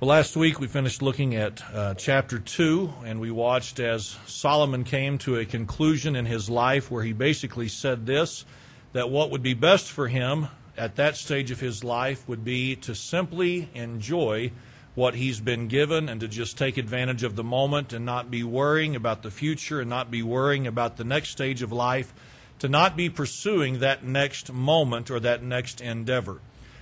Well, last week we finished looking at chapter 2, and we watched as Solomon came to a conclusion in his life where he basically said this, that what would be best for him at that stage of his life would be to simply enjoy what he's been given and to just take advantage of the moment and not be worrying about the future and not be worrying about the next stage of life, to not be pursuing that next moment or that next endeavor.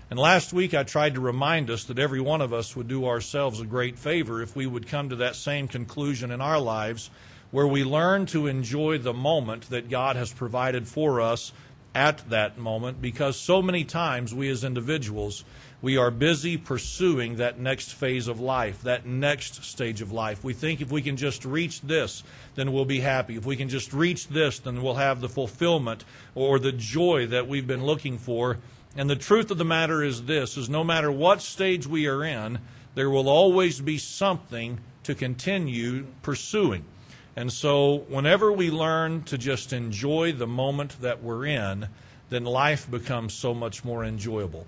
And last week I tried to remind us that every one of us would do ourselves a great favor if we would come to that same conclusion in our lives where we learn to enjoy the moment that God has provided for us at that moment, because so many times we as individuals, we are busy pursuing that next phase of life, that next stage of life. We think if we can just reach this, then we'll be happy. If we can just reach this, then we'll have the fulfillment or the joy that we've been looking for. And the truth of the matter is this, is no matter what stage we are in, there will always be something to continue pursuing. And so whenever we learn to just enjoy the moment that we're in, then life becomes so much more enjoyable.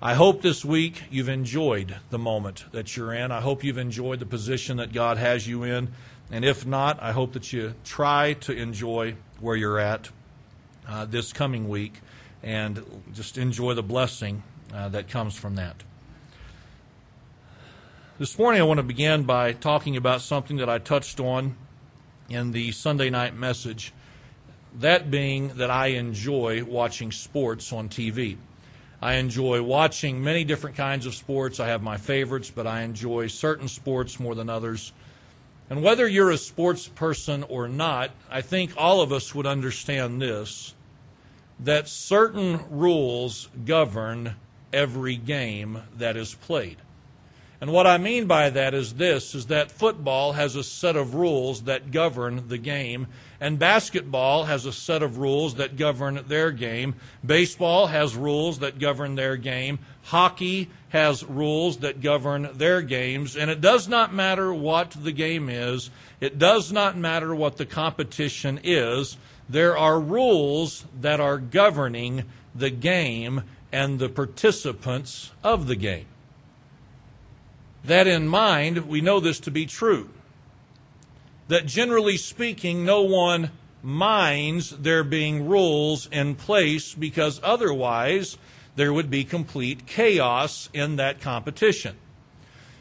I hope this week you've enjoyed the moment that you're in. I hope you've enjoyed the position that God has you in. And if not, I hope that you try to enjoy where you're at this coming week, and just enjoy the blessing that comes from that. This morning I want to begin by talking about something that I touched on in the Sunday night message, that being that I enjoy watching sports on TV. I enjoy watching many different kinds of sports. I have my favorites, but I enjoy certain sports more than others. And whether you're a sports person or not, I think all of us would understand this, that certain rules govern every game that is played. And what I mean by that is this, is that football has a set of rules that govern the game, and basketball has a set of rules that govern their game. Baseball has rules that govern their game. Hockey has rules that govern their games. And it does not matter what the game is. It does not matter what the competition is. There are rules that are governing the game and the participants of the game. That in mind, we know this to be true, that generally speaking, no one minds there being rules in place, because otherwise there would be complete chaos in that competition.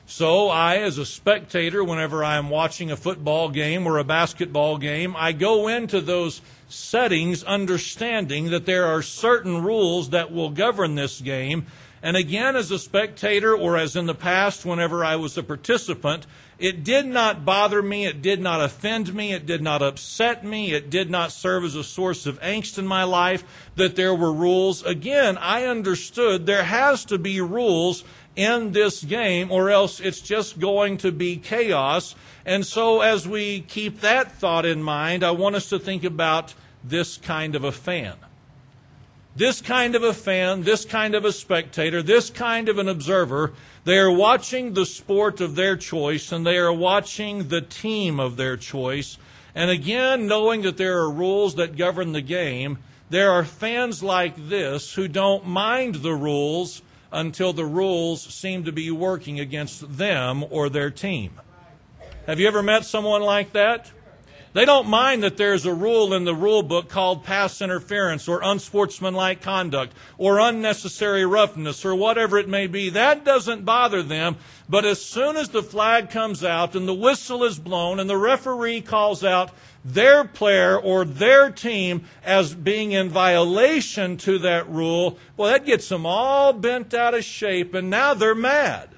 So I, as a spectator, whenever I'm watching a football game or a basketball game, I go into those settings understanding that there are certain rules that will govern this game. And again, as a spectator, or as in the past, whenever I was a participant, it did not bother me, it did not offend me, it did not upset me, it did not serve as a source of angst in my life that there were rules. Again, I understood there has to be rules in this game, or else it's just going to be chaos. And so as we keep that thought in mind, I want us to think about this kind of a fan. This kind of a fan, this kind of a spectator, this kind of an observer, they are watching the sport of their choice, and they are watching the team of their choice. And again, knowing that there are rules that govern the game, there are fans like this who don't mind the rules until the rules seem to be working against them or their team. Have you ever met someone like that? They don't mind that there's a rule in the rule book called pass interference or unsportsmanlike conduct or unnecessary roughness or whatever it may be. That doesn't bother them. But as soon as the flag comes out and the whistle is blown and the referee calls out their player or their team as being in violation to that rule, well, that gets them all bent out of shape, and now they're mad.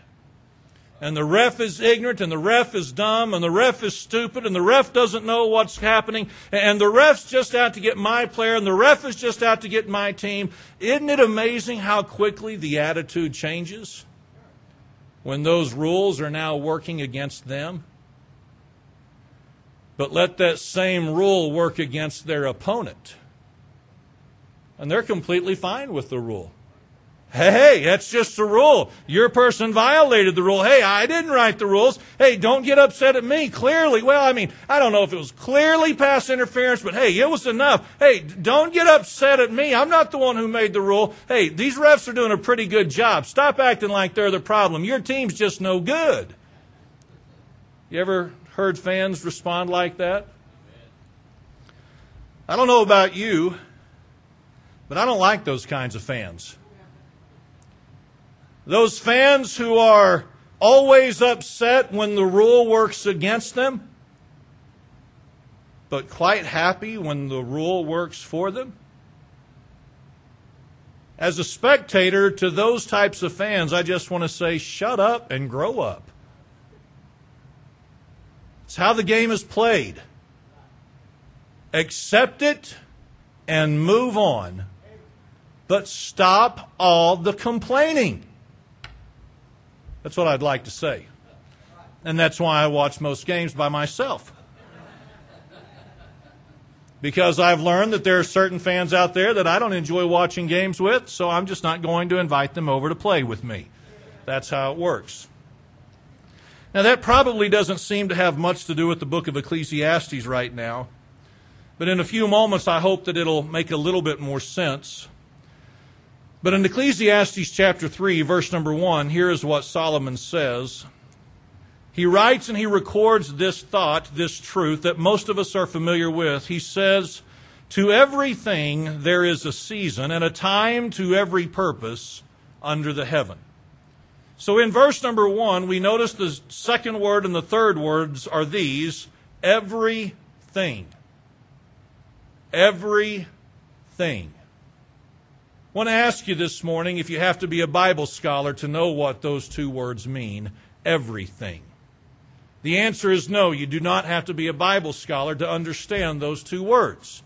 And the ref is ignorant, and the ref is dumb, and the ref is stupid, and the ref doesn't know what's happening, and the ref's just out to get my player, and the ref is just out to get my team. Isn't it amazing how quickly the attitude changes when those rules are now working against them? But let that same rule work against their opponent, and they're completely fine with the rule. Hey, that's just the rule. Your person violated the rule. Hey, I didn't write the rules. Hey, don't get upset at me. Clearly, well, I mean, I don't know if it was clearly pass interference, but hey, it was enough. Hey, don't get upset at me. I'm not the one who made the rule. Hey, these refs are doing a pretty good job. Stop acting like they're the problem. Your team's just no good. You ever heard fans respond like that? I don't know about you, but I don't like those kinds of fans. Those fans who are always upset when the rule works against them, but quite happy when the rule works for them. As a spectator to those types of fans, I just want to say, shut up and grow up. It's how the game is played. Accept it and move on. But stop all the complaining. That's what I'd like to say. And that's why I watch most games by myself. Because I've learned that there are certain fans out there that I don't enjoy watching games with, so I'm just not going to invite them over to play with me. That's how it works. Now, that probably doesn't seem to have much to do with the book of Ecclesiastes right now. But in a few moments, I hope that it'll make a little bit more sense. But in Ecclesiastes chapter 3, verse number 1, here is what Solomon says. He writes and he records this thought, this truth that most of us are familiar with. He says, "To everything there is a season and a time to every purpose under the heaven." So in verse number 1, we notice the second word and the third words are these, everything. Everything. I want to ask you this morning if you have to be a Bible scholar to know what those two words mean, everything. The answer is no, you do not have to be a Bible scholar to understand those two words.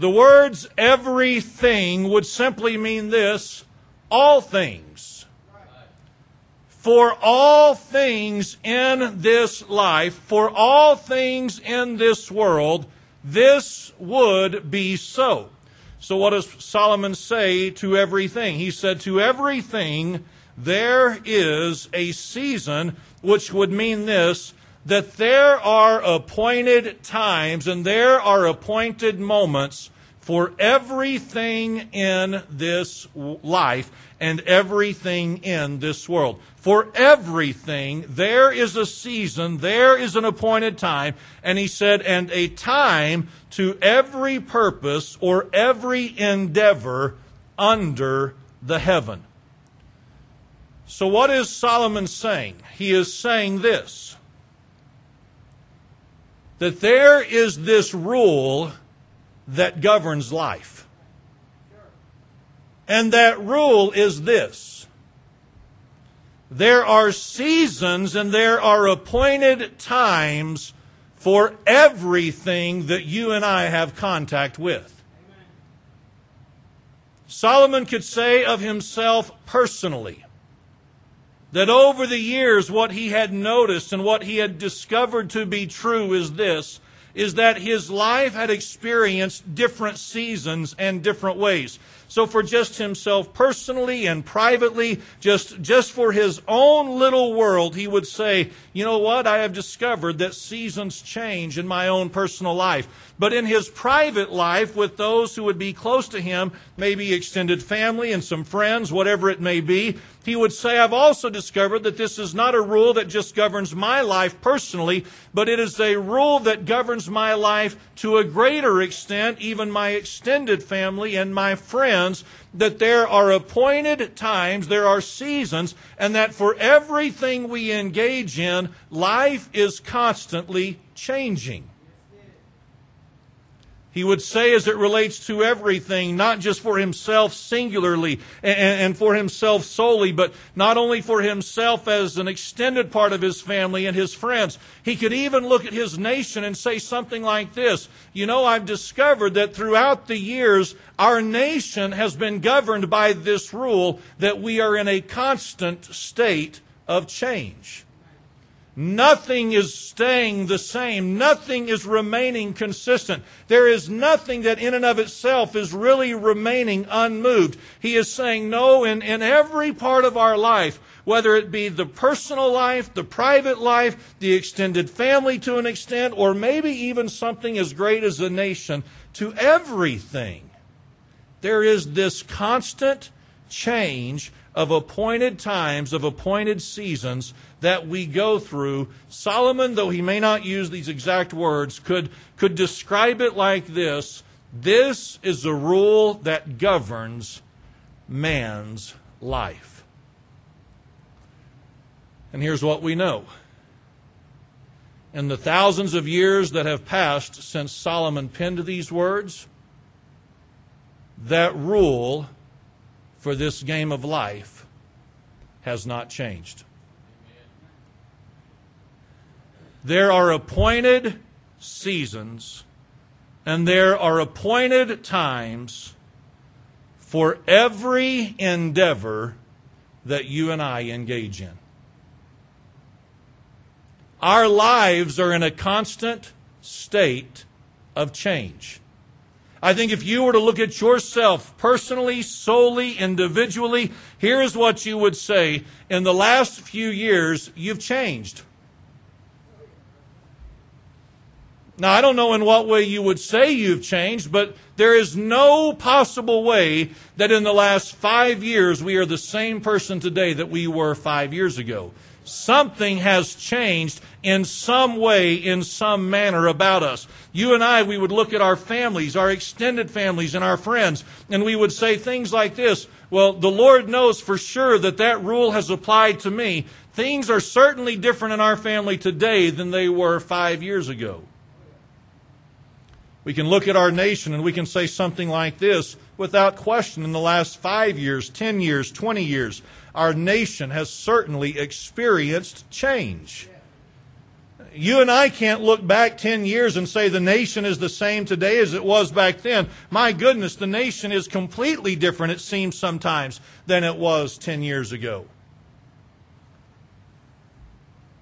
The words everything would simply mean this, all things. For all things in this life, for all things in this world, this would be so. So what does Solomon say to everything? He said, to everything there is a season, which would mean this, that there are appointed times and there are appointed moments for everything in this life and everything in this world. For everything, there is a season, there is an appointed time. And he said, and a time to every purpose or every endeavor under the heaven. So what is Solomon saying? He is saying this, that there is this rule that governs life. And that rule is this. There are seasons and there are appointed times for everything that you and I have contact with. Amen. Solomon could say of himself personally that over the years what he had noticed and what he had discovered to be true is this, is that his life had experienced different seasons and different ways. So for just himself personally and privately, just for his own little world, he would say, you know what? I have discovered that seasons change in my own personal life. But in his private life with those who would be close to him, maybe extended family and some friends, whatever it may be, he would say, I've also discovered that this is not a rule that just governs my life personally, but it is a rule that governs my life to a greater extent, even my extended family and my friends. That there are appointed times, there are seasons, and that for everything we engage in, life is constantly changing. He would say as it relates to everything, not just for himself singularly and for himself solely, but not only for himself as an extended part of his family and his friends. He could even look at his nation and say something like this, you know, I've discovered that throughout the years, our nation has been governed by this rule that we are in a constant state of change. Nothing is staying the same. Nothing is remaining consistent. There is nothing that in and of itself is really remaining unmoved. He is saying, no, in every part of our life, whether it be the personal life, the private life, the extended family to an extent, or maybe even something as great as a nation, to everything, there is this constant change of appointed times, of appointed seasons that we go through. Solomon, though he may not use these exact words, could describe it like this: this is the rule that governs man's life. And here's what we know. In the thousands of years that have passed since Solomon penned these words, that rule for this game of life has not changed. There are appointed seasons and there are appointed times for every endeavor that you and I engage in. Our lives are in a constant state of change. I think if you were to look at yourself personally, solely, individually, here's what you would say. In the last few years, you've changed. Now, I don't know in what way you would say you've changed, but there is no possible way that in the last 5 years we are the same person today that we were 5 years ago. Something has changed in some way, in some manner about us. You and I, we would look at our families, our extended families, and our friends, and we would say things like this: well, the Lord knows for sure that that rule has applied to me. Things are certainly different in our family today than they were 5 years ago. We can look at our nation and we can say something like this: without question, in the last 5 years, 10 years, 20 years, our nation has certainly experienced change. You and I can't look back 10 years and say the nation is the same today as it was back then. My goodness, the nation is completely different, it seems sometimes, than it was 10 years ago.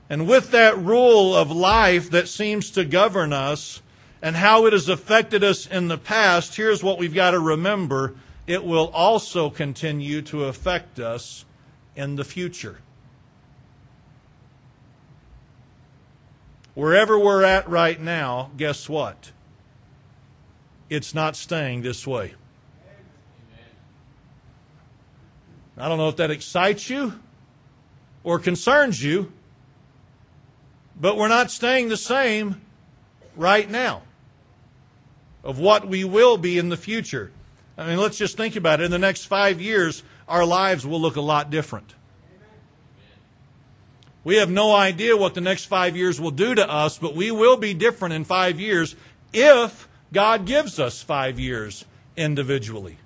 And with that rule of life that seems to govern us and how it has affected us in the past, here's what we've got to remember: it will also continue to affect us in the future. Wherever we're at right now, guess what? It's not staying this way. I don't know if that excites you or concerns you, but we're not staying the same right now of what we will be in the future. I mean, let's just think about it. In the next 5 years, our lives will look a lot different. We have no idea what the next 5 years will do to us, but we will be different in 5 years if God gives us 5 years individually.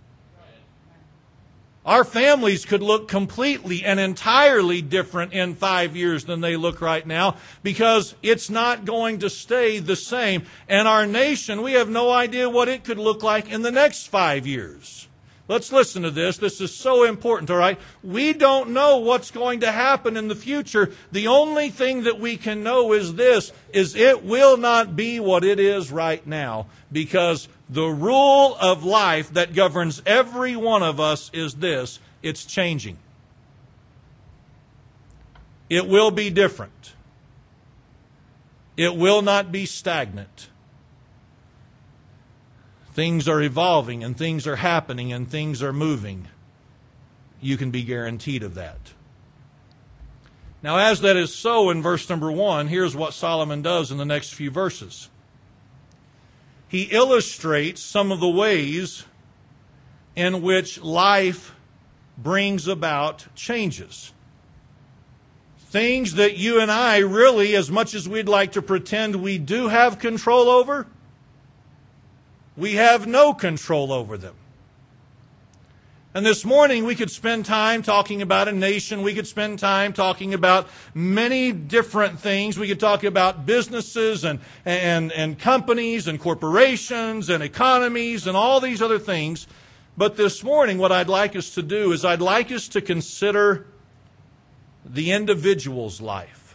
Our families could look completely and entirely different in 5 years than they look right now, because it's not going to stay the same. And our nation, we have no idea what it could look like in the next 5 years. Let's listen to this. This is so important, all right? We don't know what's going to happen in the future. The only thing that we can know is this, is it will not be what it is right now, because the rule of life that governs every one of us is this: it's changing. It will be different. It will not be stagnant. Things are evolving and things are happening and things are moving. You can be guaranteed of that. Now, as that is so, in verse number 1, here's what Solomon does in the next few verses. He illustrates some of the ways in which life brings about changes. Things that you and I really, as much as we'd like to pretend we do have control over, we have no control over them. And this morning we could spend time talking about a nation. We could spend time talking about many different things. We could talk about businesses and companies and corporations and economies and all these other things. But this morning what I'd like us to do is I'd like us to consider the individual's life.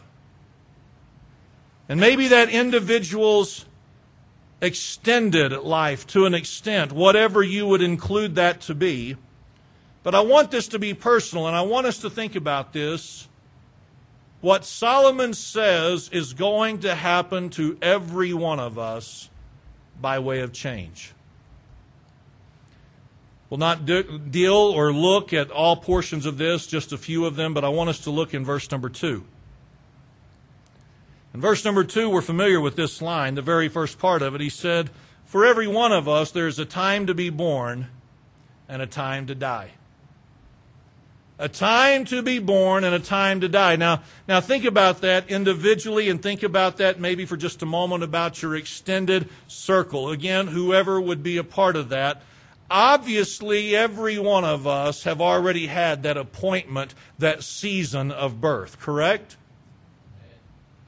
And maybe that individual's extended life to an extent, whatever you would include that to be. But I want this to be personal, and I want us to think about this. What Solomon says is going to happen to every one of us by way of change. We'll not deal or look at all portions of this, just a few of them, but I want us to look in verse number 2. In verse number 2, we're familiar with this line, the very first part of it. He said, "For every one of us there is a time to be born and a time to die." A time to be born and a time to die. Now think about that individually, and think about that maybe for just a moment about your extended circle. Again, whoever would be a part of that. Obviously, every one of us have already had that appointment, that season of birth, correct?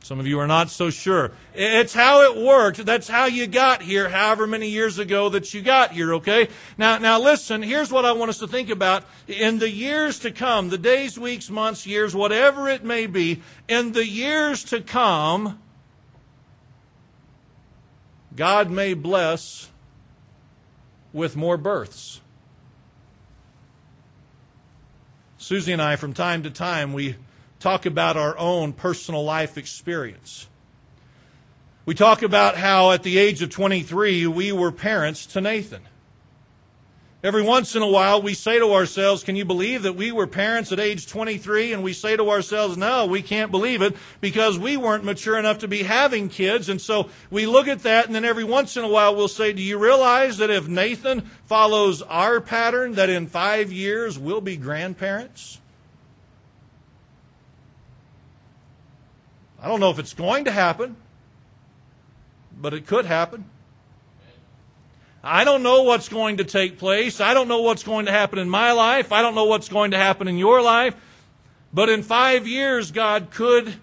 Some of you are not so sure. It's how it worked. That's how you got here, however many years ago that you got here, okay? Now listen, here's what I want us to think about. In the years to come, the days, weeks, months, years, whatever it may be, in the years to come, God may bless with more births. Susie and I, from time to time, we talk about our own personal life experience. We talk about how at the age of 23, we were parents to Nathan. Every once in a while, we say to ourselves, can you believe that we were parents at age 23? And we say to ourselves, no, we can't believe it, because we weren't mature enough to be having kids. And so we look at that, and then every once in a while, we'll say, do you realize that if Nathan follows our pattern, that in 5 years, we'll be grandparents? I don't know if it's going to happen, but it could happen. I don't know what's going to take place. I don't know what's going to happen in my life. I don't know what's going to happen in your life. But in 5 years, God could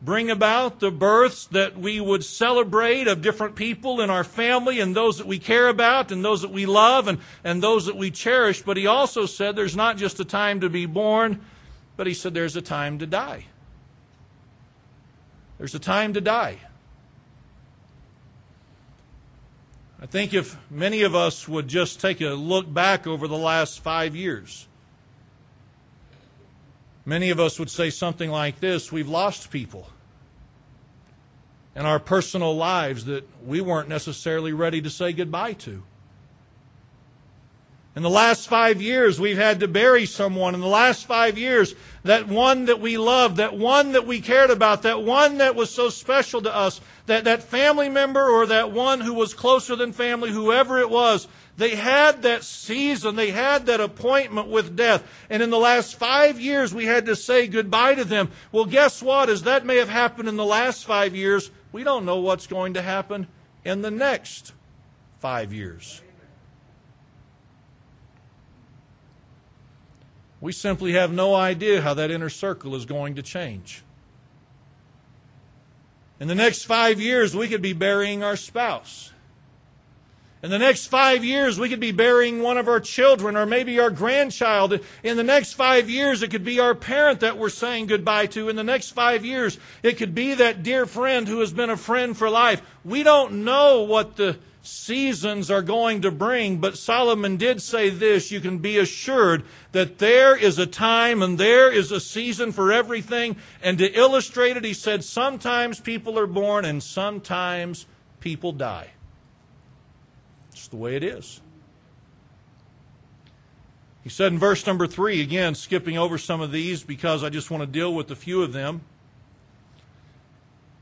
bring about the births that we would celebrate of different people in our family, and those that we care about, and those that we love, and those that we cherish. But he also said there's not just a time to be born, but he said there's a time to die. There's a time to die. I think if many of us would just take a look back over the last 5 years, many of us would say something like this: we've lost people in our personal lives that we weren't necessarily ready to say goodbye to. In the last 5 years, we've had to bury someone. In the last 5 years, that one that we loved, that one that we cared about, that one that was so special to us, that family member or that one who was closer than family, whoever it was, they had that season, they had that appointment with death. And in the last 5 years, we had to say goodbye to them. Well, guess what? As that may have happened in the last 5 years, we don't know what's going to happen in the next 5 years. We simply have no idea how that inner circle is going to change. In the next 5 years, we could be burying our spouse. In the next 5 years, we could be burying one of our children, or maybe our grandchild. In the next 5 years, it could be our parent that we're saying goodbye to. In the next 5 years, it could be that dear friend who has been a friend for life. We don't know what the seasons are going to bring, but Solomon did say this: you can be assured that there is a time and there is a season for everything. And to illustrate it, he said, sometimes people are born and sometimes people die. It's the way it is. He said in verse number 3, again, skipping over some of these because I just want to deal with a few of them.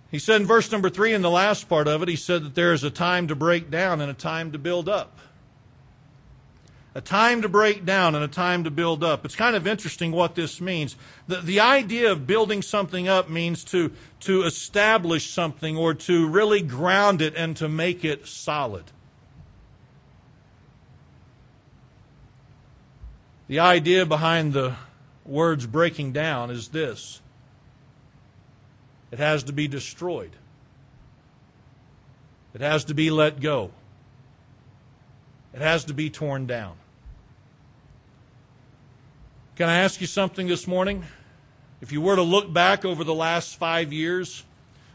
He said in verse number 3, in the last part of it, he said that there is a time to break down and a time to build up. A time to break down and a time to build up. It's kind of interesting what this means. The idea of building something up means to establish something, or to really ground it and to make it solid. The idea behind the words breaking down is this: it has to be destroyed. It has to be let go. It has to be torn down. Can I ask you something this morning? If you were to look back over the last 5 years,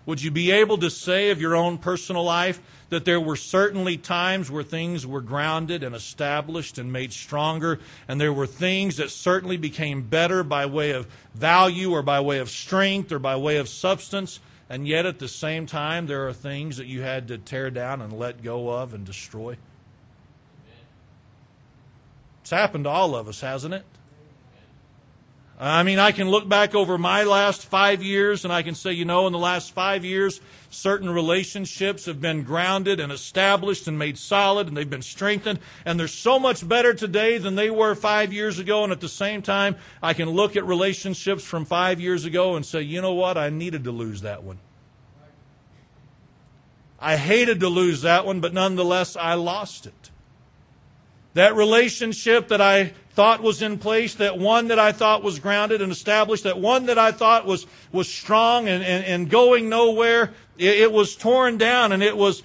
Would you be able to say of your own personal life that there were certainly times where things were grounded and established and made stronger, and there were things that certainly became better by way of value or by way of strength or by way of substance, and yet at the same time there are things that you had to tear down and let go of and destroy? It's happened to all of us, hasn't it? I mean, I can look back over my last 5 years and I can say, you know, in the last 5 years, certain relationships have been grounded and established and made solid, and they've been strengthened, and they're so much better today than they were 5 years ago. And at the same time, I can look at relationships from 5 years ago and say, you know what, I needed to lose that one. I hated to lose that one, but nonetheless, I lost it. That relationship that I thought was in place, that one that I thought was grounded and established, that one that I thought was strong and going nowhere, it was torn down and it was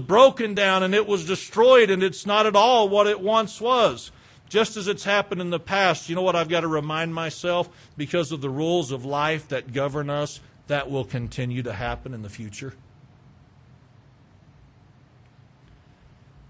broken down and it was destroyed, and it's not at all what it once was. Just as it's happened in the past, you know what I've got to remind myself? Because of the rules of life that govern us, that will continue to happen in the future.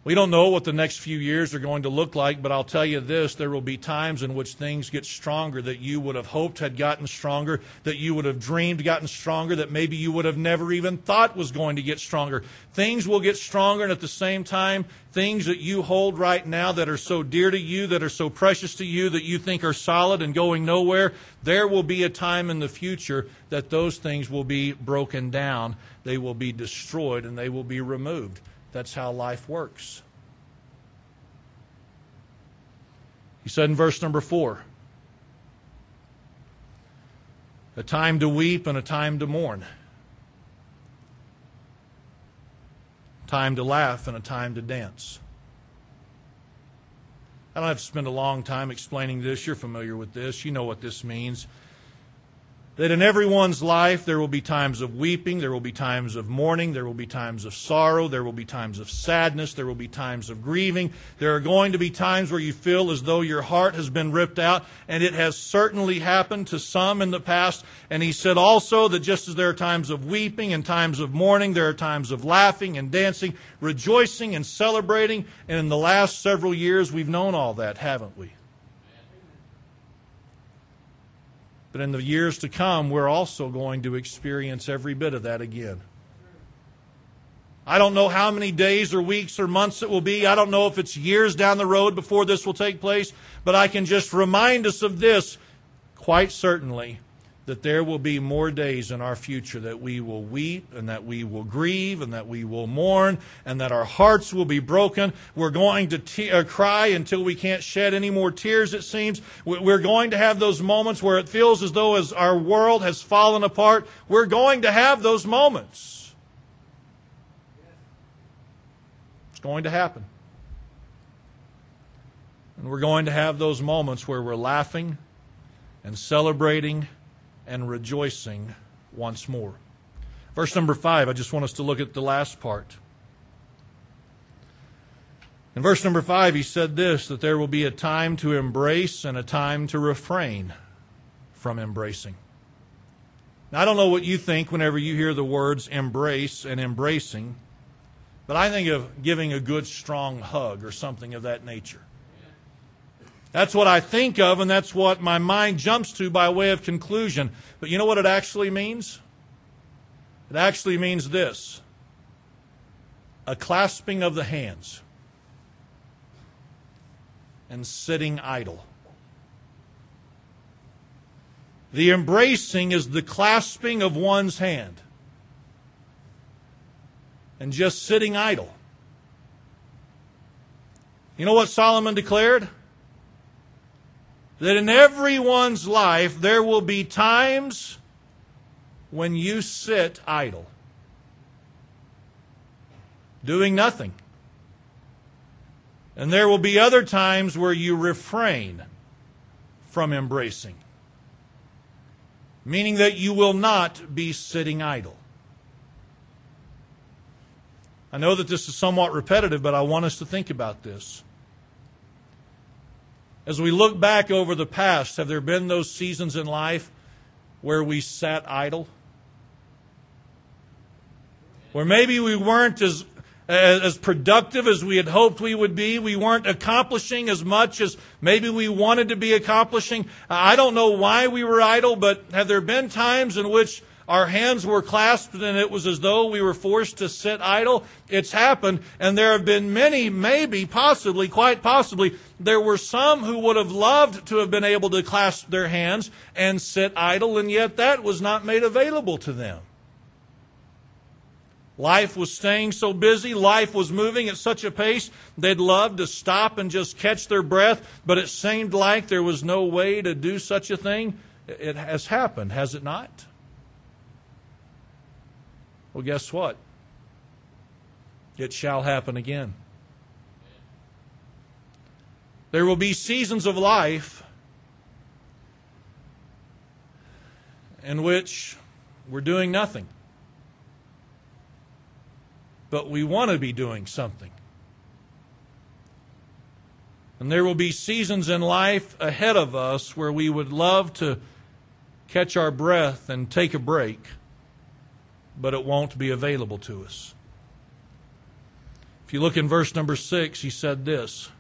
We don't know what the next few years are going to look like, but I'll tell you this, there will be times in which things get stronger that you would have hoped had gotten stronger, that you would have dreamed gotten stronger, that maybe you would have never even thought was going to get stronger. Things will get stronger, and at the same time, things that you hold right now that are so dear to you, that are so precious to you, that you think are solid and going nowhere, there will be a time in the future that those things will be broken down, they will be destroyed, and they will be removed. That's how life works. He said in verse number 4, a time to weep and a time to mourn, a time to laugh and a time to dance. I don't have to spend a long time explaining this. You're familiar with this. You know what this means. That in everyone's life there will be times of weeping, there will be times of mourning, there will be times of sorrow, there will be times of sadness, there will be times of grieving. There are going to be times where you feel as though your heart has been ripped out, and it has certainly happened to some in the past. And he said also that just as there are times of weeping and times of mourning, there are times of laughing and dancing, rejoicing and celebrating. And in the last several years we've known all that, haven't we? But in the years to come, we're also going to experience every bit of that again. I don't know how many days or weeks or months it will be. I don't know if it's years down the road before this will take place. But I can just remind us of this quite certainly, that there will be more days in our future that we will weep and that we will grieve and that we will mourn and that our hearts will be broken. We're going to cry until we can't shed any more tears, it seems. We're going to have those moments where it feels as though as our world has fallen apart. We're going to have those moments. It's going to happen. And we're going to have those moments where we're laughing and celebrating and rejoicing once more. Verse number 5, I just want us to look at the last part. In verse number 5, he said this, that there will be a time to embrace and a time to refrain from embracing. Now, I don't know what you think whenever you hear the words embrace and embracing, but I think of giving a good strong hug or something of that nature. That's what I think of, and that's what my mind jumps to by way of conclusion. But you know what it actually means? It actually means this: a clasping of the hands and sitting idle. The embracing is the clasping of one's hand and just sitting idle. You know what Solomon declared? That in everyone's life there will be times when you sit idle, doing nothing. And there will be other times where you refrain from embracing, meaning that you will not be sitting idle. I know that this is somewhat repetitive, but I want us to think about this. As we look back over the past, have there been those seasons in life where we sat idle? Or maybe we weren't as productive as we had hoped we would be. We weren't accomplishing as much as maybe we wanted to be accomplishing. I don't know why we were idle, but have there been times in which our hands were clasped and it was as though we were forced to sit idle? It's happened, and there have been many, maybe, possibly, quite possibly, there were some who would have loved to have been able to clasp their hands and sit idle, and yet that was not made available to them. Life was staying so busy. Life was moving at such a pace they'd love to stop and just catch their breath, but it seemed like there was no way to do such a thing. It has happened, has it not? Well, guess what? It shall happen again. There will be seasons of life in which we're doing nothing. But we want to be doing something. And there will be seasons in life ahead of us where we would love to catch our breath and take a break, but it won't be available to us. If you look in verse number 6, he said this: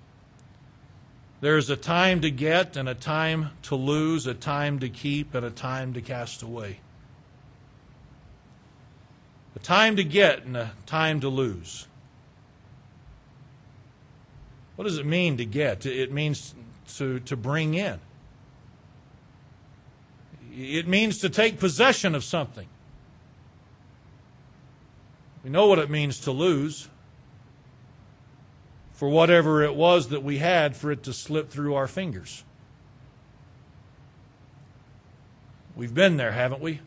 there is a time to get and a time to lose, a time to keep and a time to cast away. A time to get and a time to lose. What does it mean to get? It means to bring in. It means to take possession of something. We know what it means to lose. For whatever it was that we had, for it to slip through our fingers. We've been there, haven't we?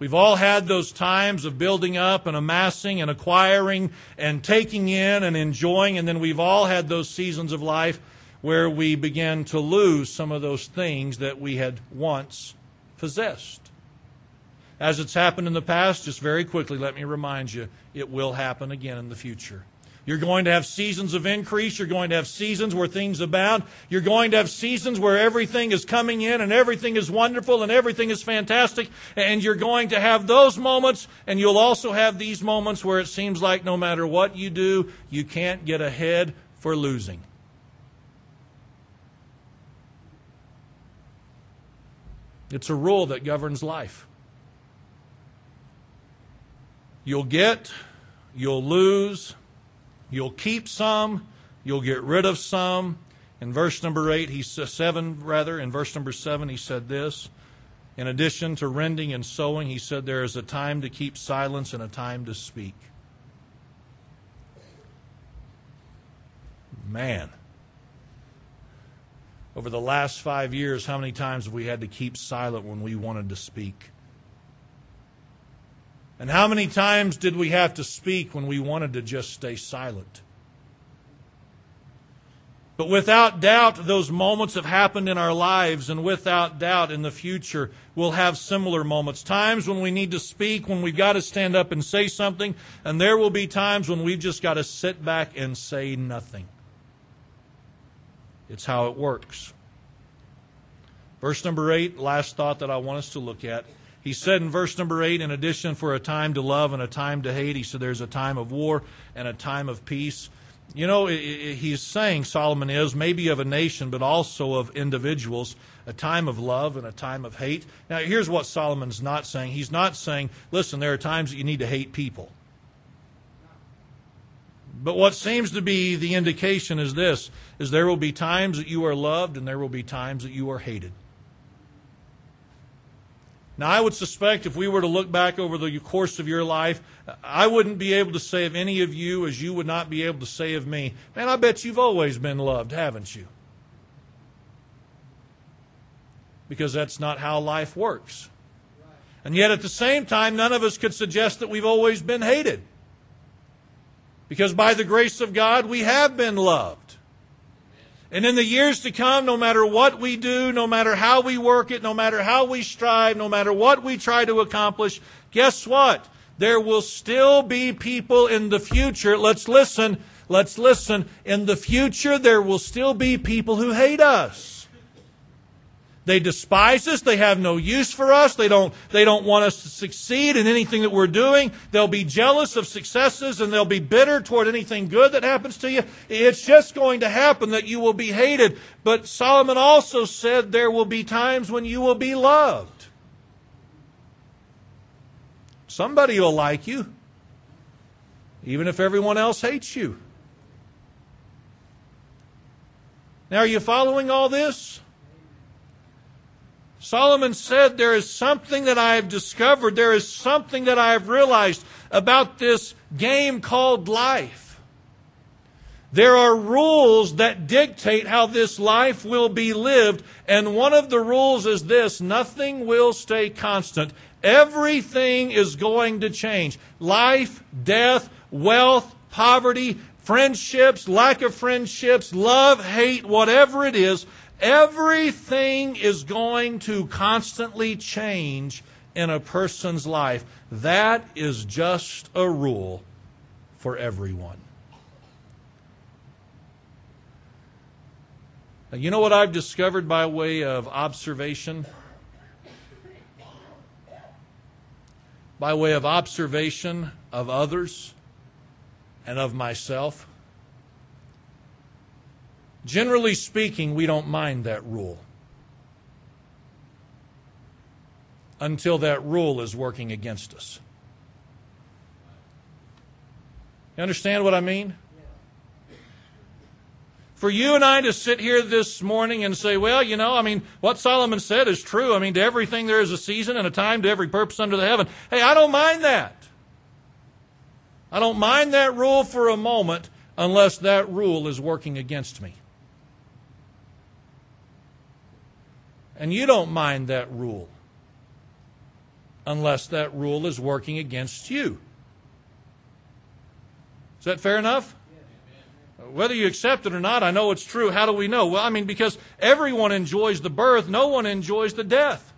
We've all had those times of building up and amassing and acquiring and taking in and enjoying, and then we've all had those seasons of life where we began to lose some of those things that we had once possessed. As it's happened in the past, just very quickly, let me remind you, it will happen again in the future. You're going to have seasons of increase. You're going to have seasons where things abound. You're going to have seasons where everything is coming in and everything is wonderful and everything is fantastic. And you're going to have those moments, and you'll also have these moments where it seems like no matter what you do, you can't get ahead for losing. It's a rule that governs life. You'll get, you'll lose, you'll keep some, you'll get rid of some. In verse number 8, in verse number 7, he said this: in addition to rending and sowing, he said, there is a time to keep silence and a time to speak. Man, over the last 5 years, how many times have we had to keep silent when we wanted to speak? And how many times did we have to speak when we wanted to just stay silent? But without doubt, those moments have happened in our lives, and without doubt, in the future, we'll have similar moments. Times when we need to speak, when we've got to stand up and say something, and there will be times when we've just got to sit back and say nothing. It's how it works. Verse number 8, last thought that I want us to look at. He said in verse number 8, in addition for a time to love and a time to hate, he said there's a time of war and a time of peace. You know, he's saying, Solomon is, maybe of a nation, but also of individuals, a time of love and a time of hate. Now, here's what Solomon's not saying. He's not saying, listen, there are times that you need to hate people. But what seems to be the indication is this, is there will be times that you are loved and there will be times that you are hated. Now, I would suspect if we were to look back over the course of your life, I wouldn't be able to say of any of you as you would not be able to say of me, man, I bet you've always been loved, haven't you? Because that's not how life works. And yet at the same time, none of us could suggest that we've always been hated. Because by the grace of God, we have been loved. And in the years to come, no matter what we do, no matter how we work it, no matter how we strive, no matter what we try to accomplish, guess what? There will still be people in the future. Let's listen. In the future, there will still be people who hate us. They despise us. They have no use for us. They don't want us to succeed in anything that we're doing. They'll be jealous of successes, and they'll be bitter toward anything good that happens to you. It's just going to happen that you will be hated. But Solomon also said there will be times when you will be loved. Somebody will like you, even if everyone else hates you. Now, are you following all this? Solomon said, there is something that I have discovered. There is something that I have realized about this game called life. There are rules that dictate how this life will be lived. And one of the rules is this: nothing will stay constant. Everything is going to change. Life, death, wealth, poverty, friendships, lack of friendships, love, hate, whatever it is. Everything is going to constantly change in a person's life. That is just a rule for everyone. Now, you know what I've discovered by way of observation? By way of observation of others and of myself? Generally speaking, we don't mind that rule until that rule is working against us. You understand what I mean? For you and I to sit here this morning and say, well, you know, I mean, what Solomon said is true. I mean, to everything there is a season and a time, to every purpose under the heaven. Hey, I don't mind that. I don't mind that rule for a moment, unless that rule is working against me. And you don't mind that rule unless that rule is working against you. Is that fair enough? Whether you accept it or not, I know it's true. How do we know? Well, I mean, because everyone enjoys the birth. No one enjoys the death.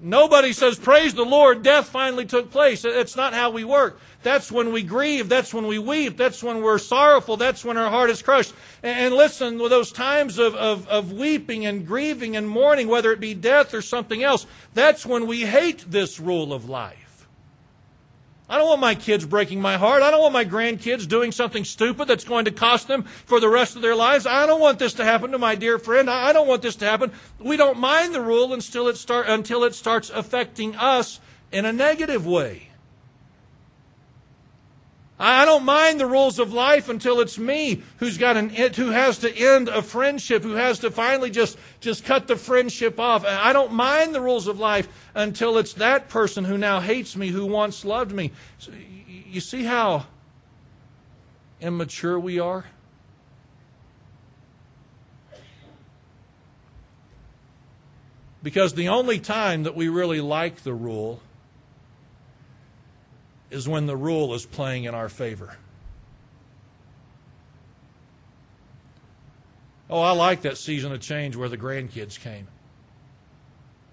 Nobody says, praise the Lord, death finally took place. It's not how we work. That's when we grieve. That's when we weep. That's when we're sorrowful. That's when our heart is crushed. And listen, with those times of weeping and grieving and mourning, whether it be death or something else, that's when we hate this rule of life. I don't want my kids breaking my heart. I don't want my grandkids doing something stupid that's going to cost them for the rest of their lives. I don't want this to happen to my dear friend. I don't want this to happen. We don't mind the rule until it starts affecting us in a negative way. I don't mind the rules of life until it's me who has to end a friendship, who has to finally just cut the friendship off. I don't mind the rules of life until it's that person who now hates me, who once loved me. So you see how immature we are? Because the only time that we really like the rule is when the rule is playing in our favor. Oh, I like that season of change where the grandkids came.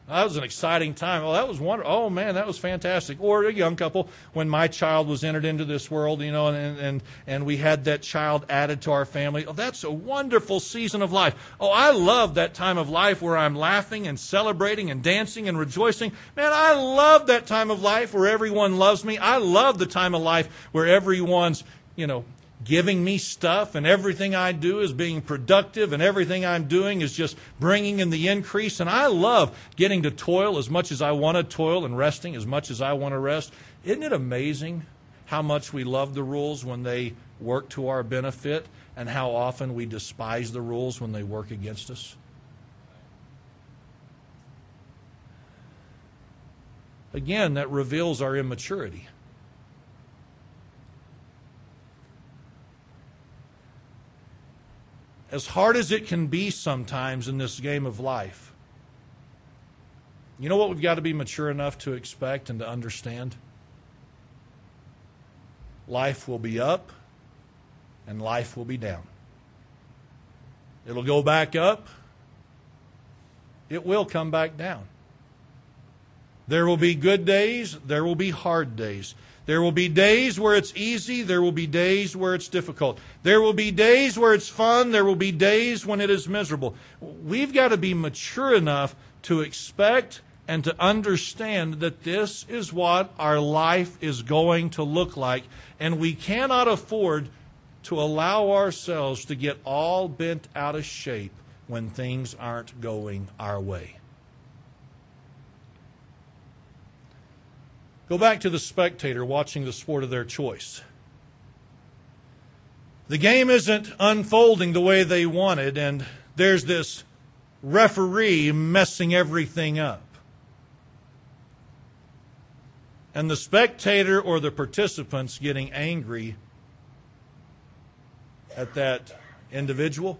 That was an exciting time. Oh, that was wonderful. Oh, man, that was fantastic. Or a young couple, when my child was entered into this world, you know, and we had that child added to our family. Oh, that's a wonderful season of life. Oh, I love that time of life where I'm laughing and celebrating and dancing and rejoicing. Man, I love that time of life where everyone loves me. I love the time of life where everyone's, you know, giving me stuff, and everything I do is being productive, and everything I'm doing is just bringing in the increase. And I love getting to toil as much as I want to toil and resting as much as I want to rest. Isn't it amazing how much we love the rules when they work to our benefit, and how often we despise the rules when they work against us? Again, that reveals our immaturity. As hard as it can be sometimes in this game of life, you know what we've got to be mature enough to expect and to understand? Life will be up and life will be down. It'll go back up. It will come back down. There will be good days. There will be hard days. There will be days where it's easy. There will be days where it's difficult. There will be days where it's fun. There will be days when it is miserable. We've got to be mature enough to expect and to understand that this is what our life is going to look like, and we cannot afford to allow ourselves to get all bent out of shape when things aren't going our way. Go back to the spectator watching the sport of their choice. The game isn't unfolding the way they wanted, and there's this referee messing everything up. And the spectator or the participant's getting angry at that individual.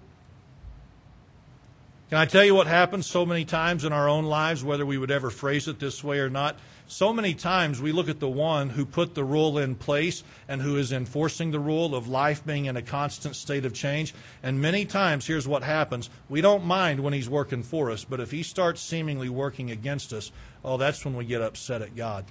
Can I tell you what happens so many times in our own lives, whether we would ever phrase it this way or not? So many times we look at the one who put the rule in place and who is enforcing the rule of life being in a constant state of change. And many times, here's what happens. We don't mind when he's working for us, but if he starts seemingly working against us, oh, that's when we get upset at God.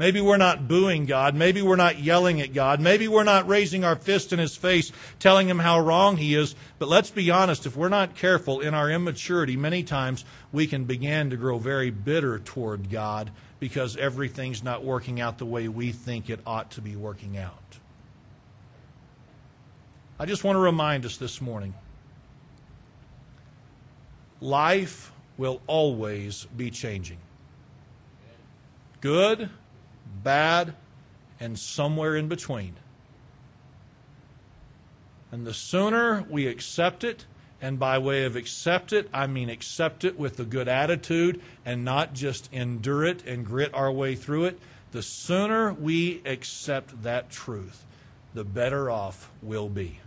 Maybe we're not booing God. Maybe we're not yelling at God. Maybe we're not raising our fist in His face, telling Him how wrong He is. But let's be honest, if we're not careful in our immaturity, many times we can begin to grow very bitter toward God because everything's not working out the way we think it ought to be working out. I just want to remind us this morning, life will always be changing. Good, bad, and somewhere in between. And the sooner we accept it, and by way of accept it, I mean accept it with a good attitude and not just endure it and grit our way through it, the sooner we accept that truth, the better off we'll be.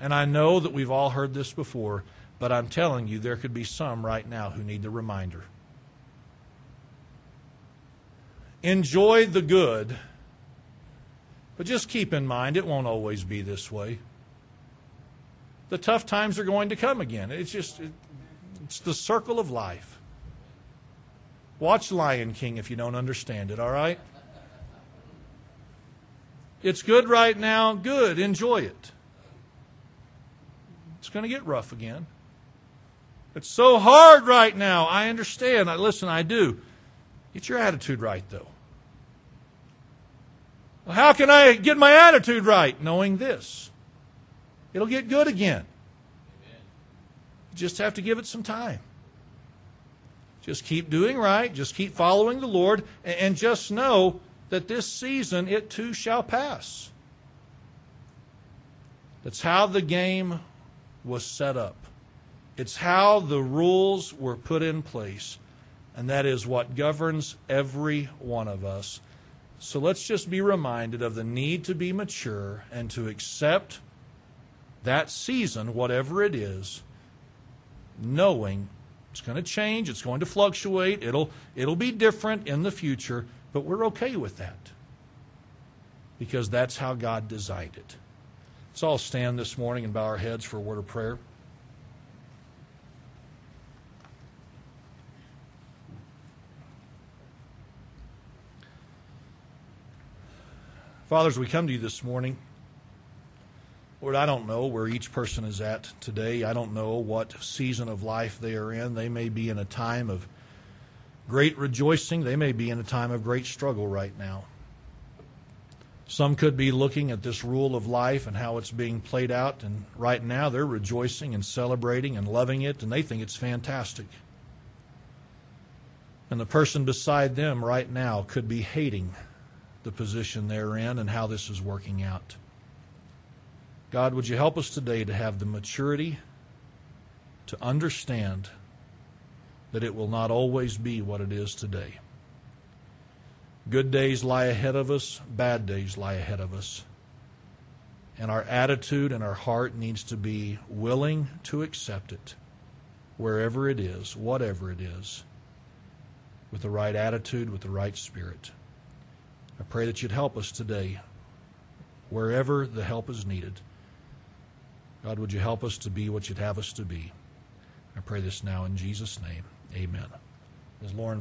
And I know that we've all heard this before, but I'm telling you, there could be some right now who need the reminder. Enjoy the good, but just keep in mind it won't always be this way. The tough times are going to come again. It's the circle of life. Watch Lion King if you don't understand it, all right? It's good right now, good, enjoy it. It's going to get rough again. It's so hard right now. I understand. Listen, I do. Get your attitude right, though. Well, how can I get my attitude right? Knowing this. It'll get good again. You just have to give it some time. Just keep doing right. Just keep following the Lord. And just know that this season, it too shall pass. That's how the game was set up. It's how the rules were put in place, and that is what governs every one of us. So let's just be reminded of the need to be mature and to accept that season, whatever it is, knowing it's going to change, it's going to fluctuate, it'll be different in the future, but we're okay with that because that's how God designed it. Let's all stand this morning and bow our heads for a word of prayer. Father, as we come to you this morning, Lord, I don't know where each person is at today. I don't know what season of life they are in. They may be in a time of great rejoicing. They may be in a time of great struggle right now. Some could be looking at this rule of life and how it's being played out, and right now they're rejoicing and celebrating and loving it, and they think it's fantastic. And the person beside them right now could be hating the position they're in and how this is working out. God, would you help us today to have the maturity to understand that it will not always be what it is today. Good days lie ahead of us, bad days lie ahead of us. And our attitude and our heart needs to be willing to accept it, wherever it is, whatever it is, with the right attitude, with the right spirit. I pray that you'd help us today, wherever the help is needed. God, would you help us to be what you'd have us to be? I pray this now in Jesus' name. Amen. As Lauren